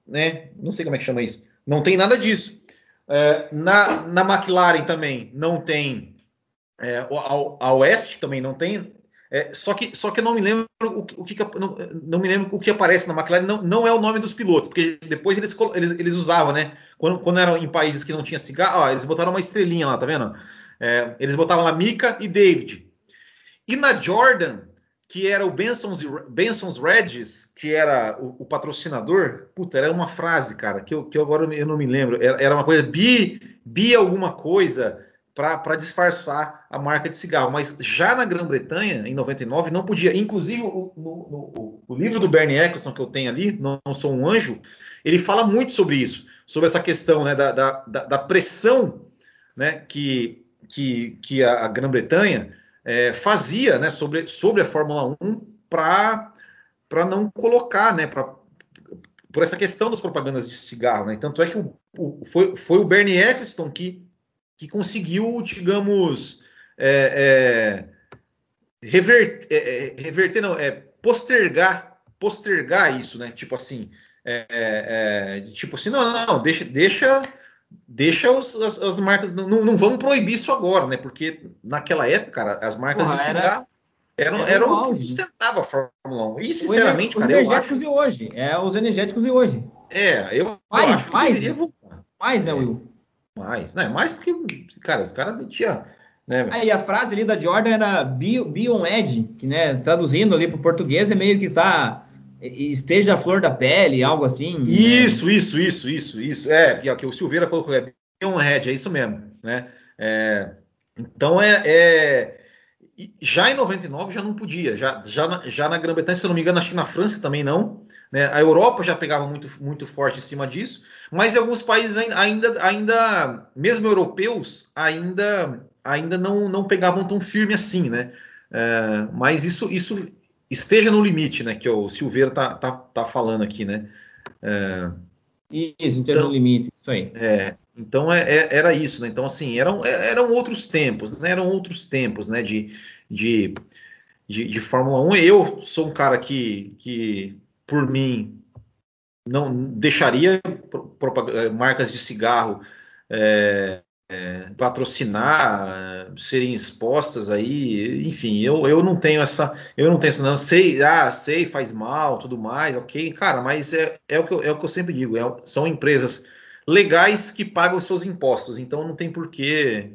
né, não sei como é que chama isso, não tem nada disso. Na McLaren também não tem, a West também não tem, só que eu não me lembro o que aparece na McLaren, não é o nome dos pilotos, porque depois eles usavam, né? Quando eram em países que não tinha cigarro, ó, eles botaram uma estrelinha lá, tá vendo? Eles botavam lá Mika e David. E na Jordan, que era o Benson's Regis, que era o patrocinador, puta, era uma frase, cara, que agora eu não me lembro, era uma coisa, bi alguma coisa, para disfarçar a marca de cigarro, mas já na Grã-Bretanha, em 99, não podia, inclusive o livro do Bernie Eccleston que eu tenho ali, Não Sou um Anjo, ele fala muito sobre isso, sobre essa questão, né, da pressão, né, que a Grã-Bretanha fazia, né, sobre a Fórmula 1 para não colocar, né, por essa questão das propagandas de cigarro, né? Tanto é que foi o Bernie Ecclestone que conseguiu, digamos, postergar isso, né? Tipo assim, não, deixa as marcas, não vamos proibir isso agora, né? Porque naquela época, cara, as marcas de cigarro era o que sustentava a Fórmula 1. E, sinceramente, os energéticos de hoje. Eu acho que mais, né, Will? Mais, né? Mais porque, cara, os caras metiam... Né? E a frase ali da Jordan era Be on Edge, que, né, traduzindo ali pro português, é meio que tá... Esteja a flor da pele, algo assim. Isso. Que o Silveira colocou, é Be on Edge, é isso mesmo, né? Então, já em 99 já não podia, já na Grã-Bretanha, se eu não me engano, acho que na França também não, né? A Europa já pegava muito, muito forte em cima disso, mas em alguns países ainda mesmo europeus, ainda não pegavam tão firme assim, né? Mas isso esteja no limite, né? Que o Silveira tá falando aqui, né? Isso, esteja no limite, isso aí. Então era isso, né? Então, assim, eram outros tempos, né? De Fórmula 1. Eu sou um cara que por mim, não deixaria marcas de cigarro patrocinar, serem expostas aí, enfim, eu não tenho essa, não sei, faz mal, tudo mais, ok, cara, mas é o que eu sempre digo, são empresas legais que pagam os seus impostos, então não tem porquê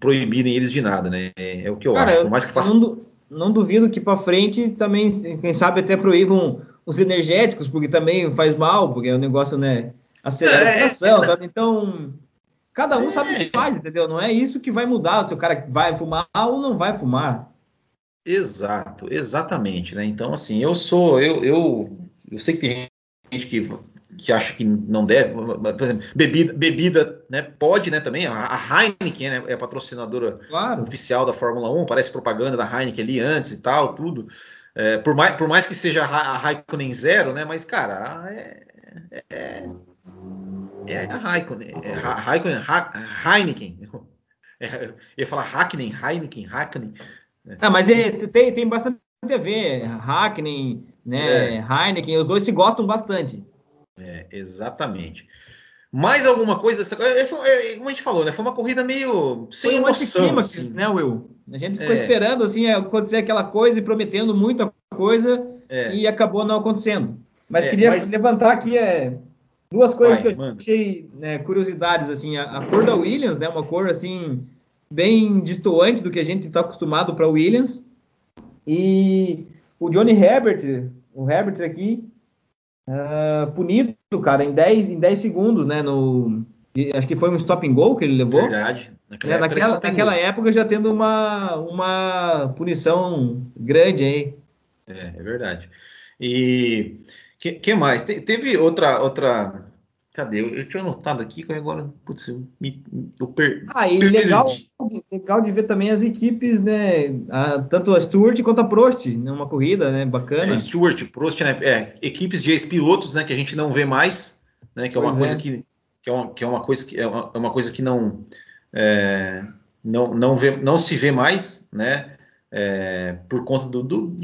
proibirem eles de nada, né? É o que eu acho. Por mais que faça... não duvido que para frente também, quem sabe até proíbam os energéticos, porque também faz mal, porque é um negócio, né, acelera a coração, sabe? Então, cada um sabe o que faz, entendeu? Não é isso que vai mudar, se o cara vai fumar ou não vai fumar. Exato, exatamente, né? Então, assim, eu sei que tem gente que acha que não deve, por exemplo, bebida, né? Pode, né? Também a Heineken, né, é a patrocinadora oficial da Fórmula 1, parece propaganda da Heineken ali antes e tal, tudo. Por mais que seja a Raikkonen Zero, né? Mas, cara, a Raikkonen. Heineken. Eu ia falar Hakkinen. Mas tem bastante a ver. Hakkinen, né? Heineken, os dois se gostam bastante. Exatamente. Mais alguma coisa dessa coisa? Como a gente falou, né? Foi uma corrida meio sem emoção. Foi um anticlímax, assim, né, Will? A gente ficou esperando, assim, acontecer aquela coisa e prometendo muita coisa e acabou não acontecendo. Mas queria levantar aqui duas coisas que eu achei, né, curiosidades, assim. A cor da Williams, né? Uma cor, assim, bem destoante do que a gente está acostumado para Williams. E o Johnny Herbert, aqui... punido, cara, em 10 segundos, né? Acho que foi um stop and go que ele levou. Verdade. Naquela época já tendo uma punição grande aí. É verdade. E que mais? Teve outra. Cadê? Eu tinha anotado aqui, agora, putz, eu perdi. Legal de ver também as equipes, né? Tanto a Stewart quanto a Prost, numa corrida, né? Bacana. Stewart, Prost, né? Equipes de ex-pilotos, né? Que a gente não vê mais, né? Que é uma coisa que não se vê mais, né? Por conta do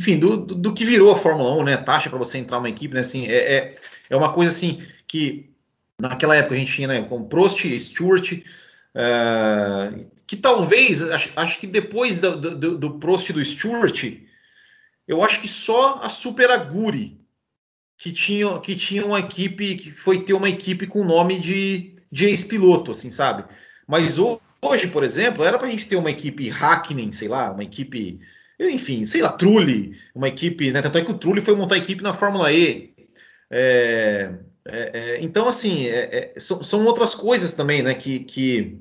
que virou a Fórmula 1, né? A taxa para você entrar numa equipe, né? Assim, é uma coisa assim que naquela época a gente tinha, né, com Prost, Stewart, que talvez, acho que depois do Prost e do Stewart, eu acho que só a Super Aguri que tinha uma equipe, que foi ter uma equipe com nome de ex-piloto, assim, sabe? Mas hoje, por exemplo, era pra gente ter uma equipe Hakkinen, sei lá, uma equipe, enfim, sei lá, Trulli, uma equipe, né, tanto é que o Trulli foi montar a equipe na Fórmula E, então, assim, são outras coisas também, né, que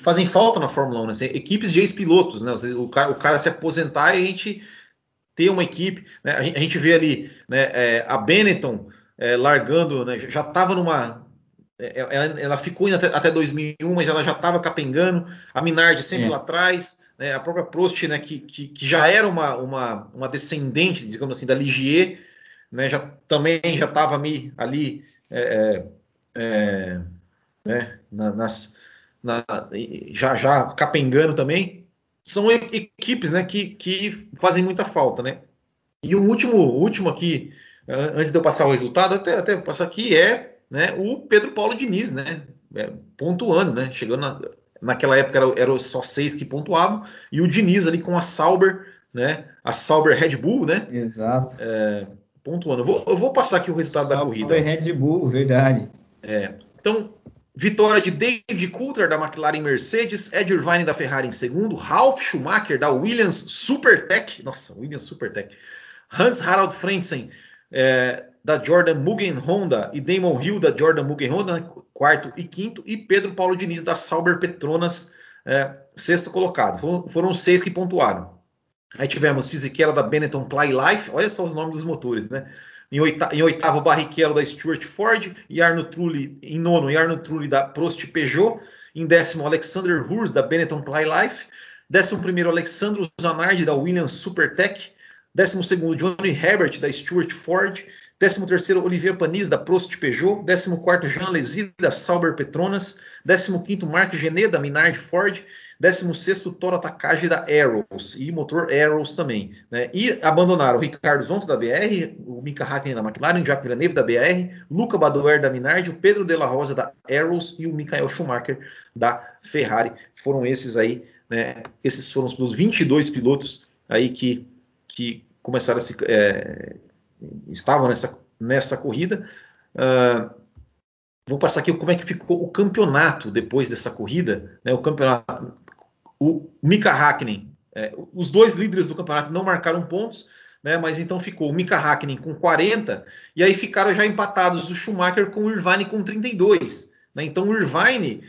fazem falta na Fórmula 1, né? Equipes de ex-pilotos, né? O cara se aposentar e a gente ter uma equipe, né? A gente vê ali, né, a Benetton largando, né, já estava numa... Ela ficou indo até 2001, mas ela já estava capengando. A Minardi sempre lá atrás, né? A própria Prost, né? que já era uma descendente, digamos assim, da Ligier, né? Também já estava ali né? Já capengando também. São equipes, né? que fazem muita falta, né? E o último aqui, antes de eu passar o resultado, até passar aqui, né, o Pedro Paulo Diniz, né, pontuando, né, chegando naquela época eram só 6 que pontuavam, e o Diniz ali com a Sauber, né, a Sauber Red Bull, né, exato, pontuando. Eu vou passar aqui o resultado da corrida. Sauber Red Bull, verdade. Então, vitória de David Coulthard da McLaren Mercedes, Eddie Irvine da Ferrari em segundo, Ralf Schumacher da Williams Supertech, Hans-Harald Frentzen da Jordan Mugen-Honda e Damon Hill da Jordan Mugen-Honda, quarto e quinto, e Pedro Paulo Diniz da Sauber Petronas, sexto colocado. Foram 6 que pontuaram. Aí tivemos Fisichella da Benetton Playlife, olha só os nomes dos motores, né? Em oitavo, Barrichello da Stewart Ford, e Jarno Trulli em nono, e Jarno Trulli da Prost Peugeot, em décimo, Alexander Hurst da Benetton Playlife, 11º, Alessandro Zanardi da Williams Supertech, 12º, Johnny Herbert da Stewart Ford, 13º, Olivier Panis, da Prost Peugeot, 14º, Jean Lézy, da Sauber Petronas, 15º, Marc Genet, da Minardi Ford, 16º, Toro Takagi, da Arrows, e motor Arrows também, né? E abandonaram o Ricardo Zonta, da BR, o Mika Hakkinen, da McLaren, o Jacques Villeneuve, da BR, Luca Badoer, da Minardi, o Pedro de la Rosa, da Arrows, e o Michael Schumacher, da Ferrari. Foram esses aí, né? Esses foram os 22 pilotos aí que começaram a se... estavam nessa corrida. Vou passar aqui como é que ficou o campeonato depois dessa corrida, né? O campeonato, o Mika Hakkinen, os 2 líderes do campeonato não marcaram pontos, né? Mas então ficou o Mika Hakkinen com 40, e aí ficaram já empatados o Schumacher com o Irvine com 32, né? Então o Irvine,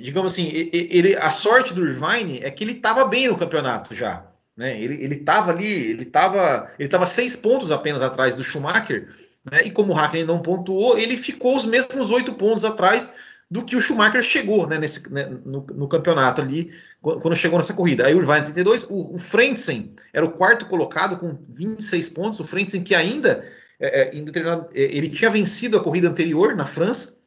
digamos assim, a sorte do Irvine é que ele estava bem no campeonato já, né? Ele estava ali, ele estava 6 pontos apenas atrás do Schumacher, né? E como o Hakkinen não pontuou, ele ficou os mesmos 8 pontos atrás do que o Schumacher chegou, né? No campeonato ali, quando chegou nessa corrida. Aí o Irvine 32, o Frentzen era o quarto colocado com 26 pontos, o Frentzen que ainda, ele tinha vencido a corrida anterior na França,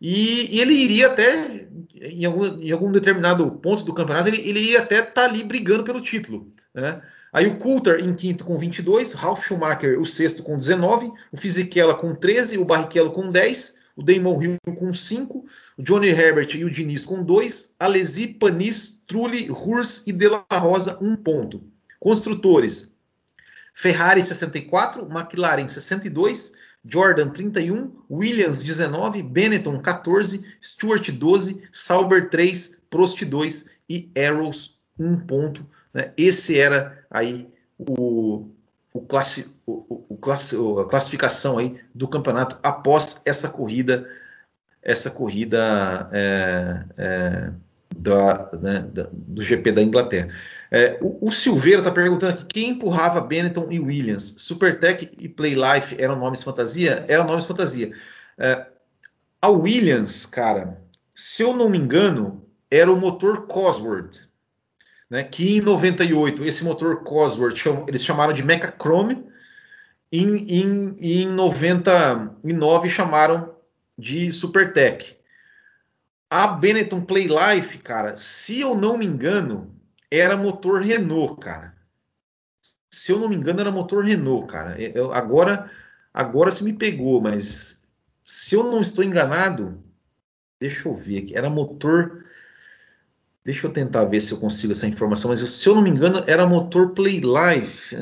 e ele iria até, em algum determinado ponto do campeonato, ele iria até estar ali brigando pelo título, né? Aí o Coulthard em quinto com 22, Ralf Schumacher o sexto com 19, o Fisichella com 13, o Barrichello com 10, o Damon Hill com 5, o Johnny Herbert e o Diniz com 2, Alesi, Panis, Trulli, Hurst e De La Rosa 1 ponto. Construtores, Ferrari 64, McLaren 62, Jordan 31, Williams 19, Benetton 14, Stewart 12, Sauber 3, Prost 2 e Arrows 1 ponto, né? Esse era aí a classificação aí do campeonato após essa corrida do GP da Inglaterra. O Silveira está perguntando aqui, quem empurrava Benetton e Williams? Supertech e Playlife eram nomes fantasia? Eram nomes fantasia. A Williams, cara, se eu não me engano, era o motor Cosworth, né? Que em 98, esse motor Cosworth, eles chamaram de Mechachrome, e em 99 chamaram de Supertech. A Benetton Playlife, cara, se eu não me engano, era motor Renault, cara. Se eu não me engano, era motor Renault, cara. Agora se me pegou, mas se eu não estou enganado, deixa eu ver aqui. Era motor... Deixa eu tentar ver se eu consigo essa informação, mas se eu não me engano, era motor Playlife.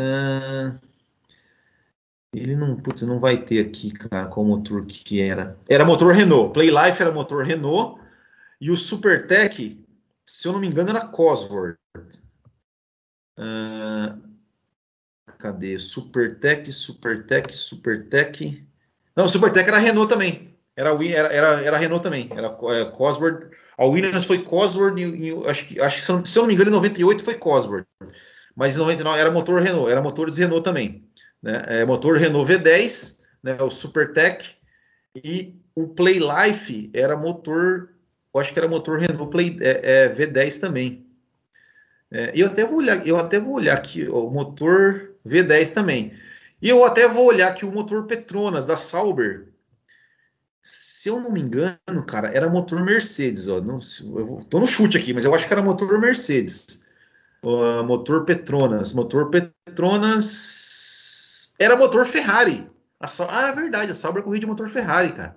Ele não vai ter aqui, cara, qual motor que era. Era motor Renault. Playlife era motor Renault. E o Supertech, se eu não me engano, era Cosworth. Cadê? Supertech. Não, Supertech era Renault também. Era Renault também. Era Cosworth. A Williams foi Cosworth. Acho que, se eu não me engano, em 98 foi Cosworth. Mas em 99 era motor Renault. Era motores Renault também, né? Motor Renault V10, né? O Supertech. E o Playlife era motor, eu acho que era motor Renault V10 também. Eu até vou olhar aqui, ó, o motor V10 também. E eu até vou olhar aqui o motor Petronas, da Sauber. Se eu não me engano, cara, era motor Mercedes. Ó. Não, eu tô no chute aqui, mas eu acho que era motor Mercedes. Motor Petronas... Era motor Ferrari. É verdade, a Sauber corria de motor Ferrari, cara.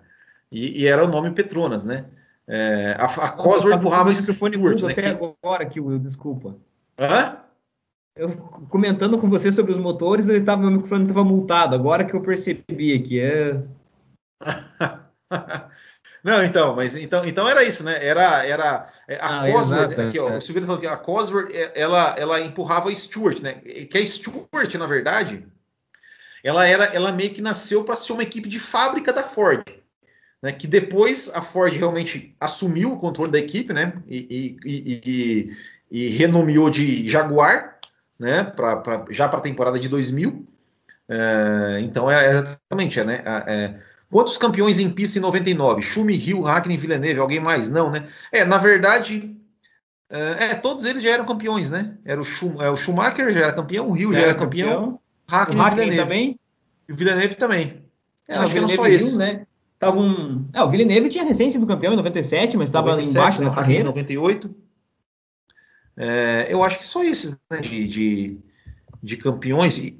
E era o nome Petronas, né? A Cosworth empurrava o microfone Stewart, né? Até que... agora aqui, Will, desculpa. Hã? Eu comentando com você sobre os motores, meu microfone estava multado. Agora que eu percebi aqui. Não, então era isso, né? Era a Cosworth, exato, aqui, ó, o Silveira falou que a Cosworth ela empurrava a Stewart, né? Que a Stewart, na verdade, ela meio que nasceu para ser uma equipe de fábrica da Ford, né? Que depois a Ford realmente assumiu o controle da equipe, né? E renomeou de Jaguar, né? Já para a temporada de 2000. Então é exatamente, né? Quantos campeões em pista em 99? Schumacher, Hill, Hakkinen, Villeneuve, alguém mais? Não, né? Na verdade, todos eles já eram campeões, né? Era o Schumacher já era campeão, o Hill já era campeão. Hakkinen, o Hakkinen também. E o Villeneuve também. Acho que eram só esses. Né? O Villeneuve tinha recente do campeão em 97, mas estava embaixo na carreira. Em 98. Eu acho que só esses, né, de campeões...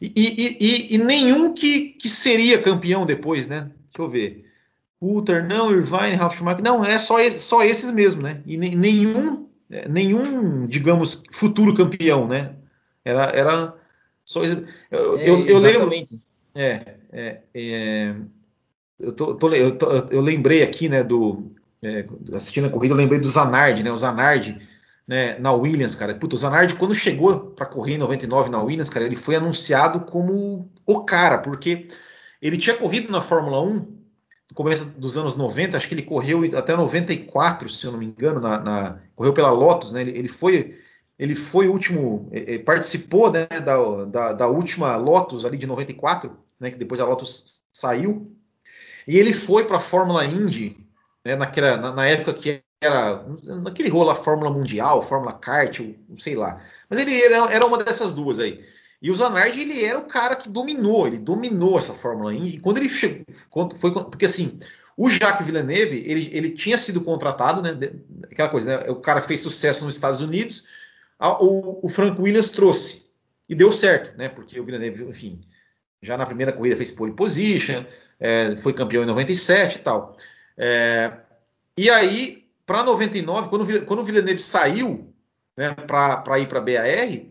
E nenhum que seria campeão depois, né? Deixa eu ver. Coulthard, não, Irvine, Ralf Schumacher. Não, só esses mesmo, né? E nenhum, digamos, futuro campeão, né? Era só esses. Eu lembro. Eu lembrei aqui, né? Assistindo a corrida, eu lembrei do Zanardi, né? O Zanardi, né, na Williams, cara. Puta, o Zanardi, quando chegou para correr em 99 na Williams, cara, ele foi anunciado como o cara, porque ele tinha corrido na Fórmula 1 no começo dos anos 90, acho que ele correu até 94, se eu não me engano, correu pela Lotus, né, ele foi o último, participou, né, da última Lotus ali de 94, né, que depois a Lotus saiu, e ele foi para a Fórmula Indy, né, na época que era naquele rolo, a Fórmula Mundial, Fórmula Kart, sei lá. Mas ele era uma dessas duas aí. E o Zanardi, ele era o cara que dominou essa Fórmula Indy. E quando ele chegou, porque assim, o Jacques Villeneuve, ele tinha sido contratado, né? Aquela coisa, né? O cara que fez sucesso nos Estados Unidos, o Frank Williams trouxe. E deu certo, né? Porque o Villeneuve, enfim, já na primeira corrida fez pole position, foi campeão em 97 e tal. E aí, para 99, quando o Villeneuve saiu, né, para ir para a BAR,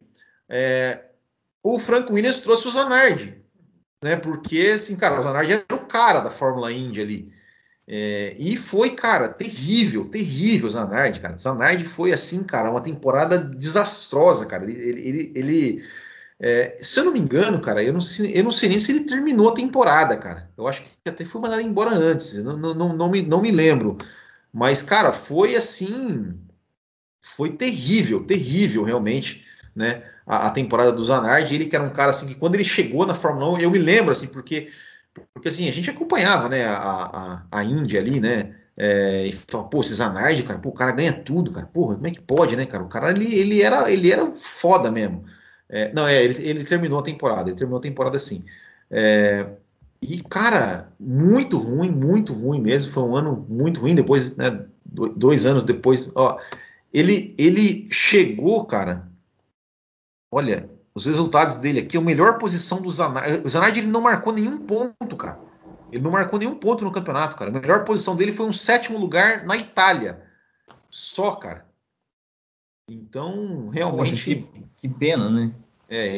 o Frank Williams trouxe o Zanardi, né, porque, assim, cara, o Zanardi era o cara da Fórmula Indy ali, e foi, cara, terrível o Zanardi, cara. O Zanardi foi, assim, cara, uma temporada desastrosa, cara. Ele, se eu não me engano, cara, eu não sei nem se ele terminou a temporada, cara. Eu acho que até foi mandado embora antes, não me lembro. Mas, cara, foi assim, foi terrível realmente, né, a temporada do Zanardi. Ele que era um cara, assim, que quando ele chegou na Fórmula 1, eu me lembro, assim, porque assim, a gente acompanhava, né, a Indy ali, né, e falava, pô, esse Zanardi, cara, pô, o cara ganha tudo, cara, porra, como é que pode, né, cara, o cara, ele era foda mesmo. Ele terminou a temporada, assim, E, cara, muito ruim mesmo. Foi um ano muito ruim. Depois, né, 2 anos depois, ó, ele chegou, cara. Olha, os resultados dele aqui, a melhor posição do Zanardi. O Zanardi, ele não marcou nenhum ponto, cara. Ele não marcou nenhum ponto no campeonato, cara. A melhor posição dele foi um 7º lugar na Itália. Só, cara. Então, realmente... Poxa, que pena, né?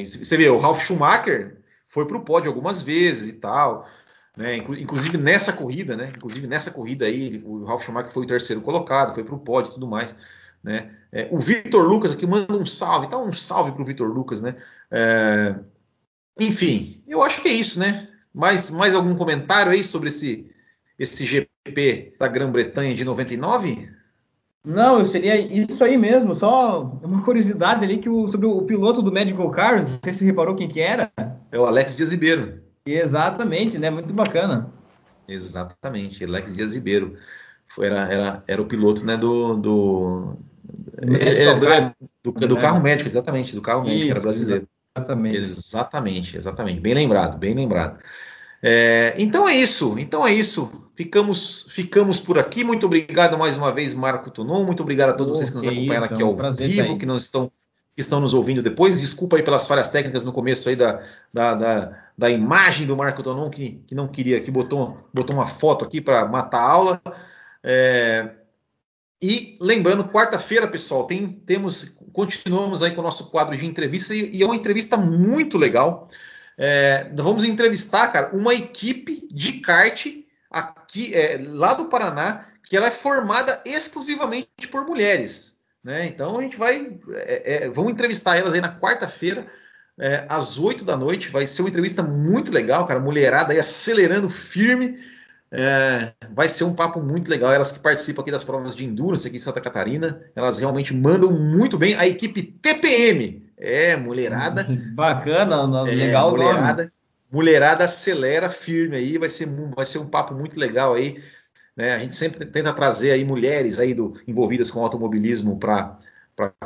Você vê, o Ralf Schumacher... Foi pro pódio algumas vezes e tal, né? Inclusive nessa corrida, né? Aí o Ralf Schumacher foi o 3º colocado, foi pro pódio e tudo mais, né? O Vitor Lucas aqui manda um salve, tá? Um salve pro Vitor Lucas, né? Enfim, eu acho que é isso, né? Mais algum comentário aí sobre esse GP da Grã-Bretanha de 99? Não, seria isso aí mesmo. Só uma curiosidade ali sobre o piloto do Magical Car, não sei se você reparou quem que era. É o Alex Dias Ribeiro. Exatamente, né? Muito bacana. Exatamente, Alex Dias Ribeiro. Era o piloto, né, do carro médico, exatamente, do carro médico, era brasileiro. Exatamente, bem lembrado. Então é isso. Ficamos por aqui. Muito obrigado mais uma vez, Marco Tonon. Muito obrigado a todos vocês que nos acompanharam aqui ao vivo, que estão nos ouvindo depois. Desculpa aí pelas falhas técnicas no começo aí da imagem do Marco Tonon, que não queria, que botou uma foto aqui para matar a aula. E lembrando, quarta-feira, pessoal, continuamos aí com o nosso quadro de entrevista, e é uma entrevista muito legal. Vamos entrevistar, cara, uma equipe de kart aqui, lá do Paraná, que ela é formada exclusivamente por mulheres, né? Então a gente vamos entrevistar elas aí na quarta-feira, às 8 da noite. Vai ser uma entrevista muito legal, cara, mulherada aí acelerando firme. Vai ser um papo muito legal. Elas que participam aqui das provas de Endurance aqui em Santa Catarina, elas realmente mandam muito bem. A equipe TPM, mulherada. Bacana, legal, mulherada acelera firme aí. Vai ser um papo muito legal aí, né? A gente sempre tenta trazer aí mulheres aí envolvidas com automobilismo para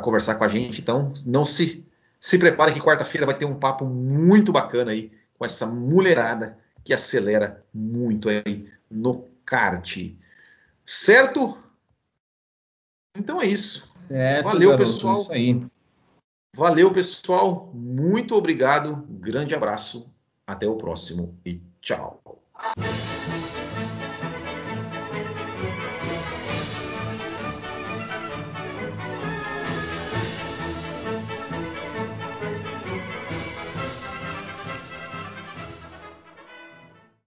conversar com a gente. Então não se prepare que quarta-feira vai ter um papo muito bacana aí com essa mulherada que acelera muito aí no kart. Certo? Então é isso. Certo, valeu, garoto, pessoal. Isso aí. Valeu, pessoal. Muito obrigado. Grande abraço. Até o próximo e tchau.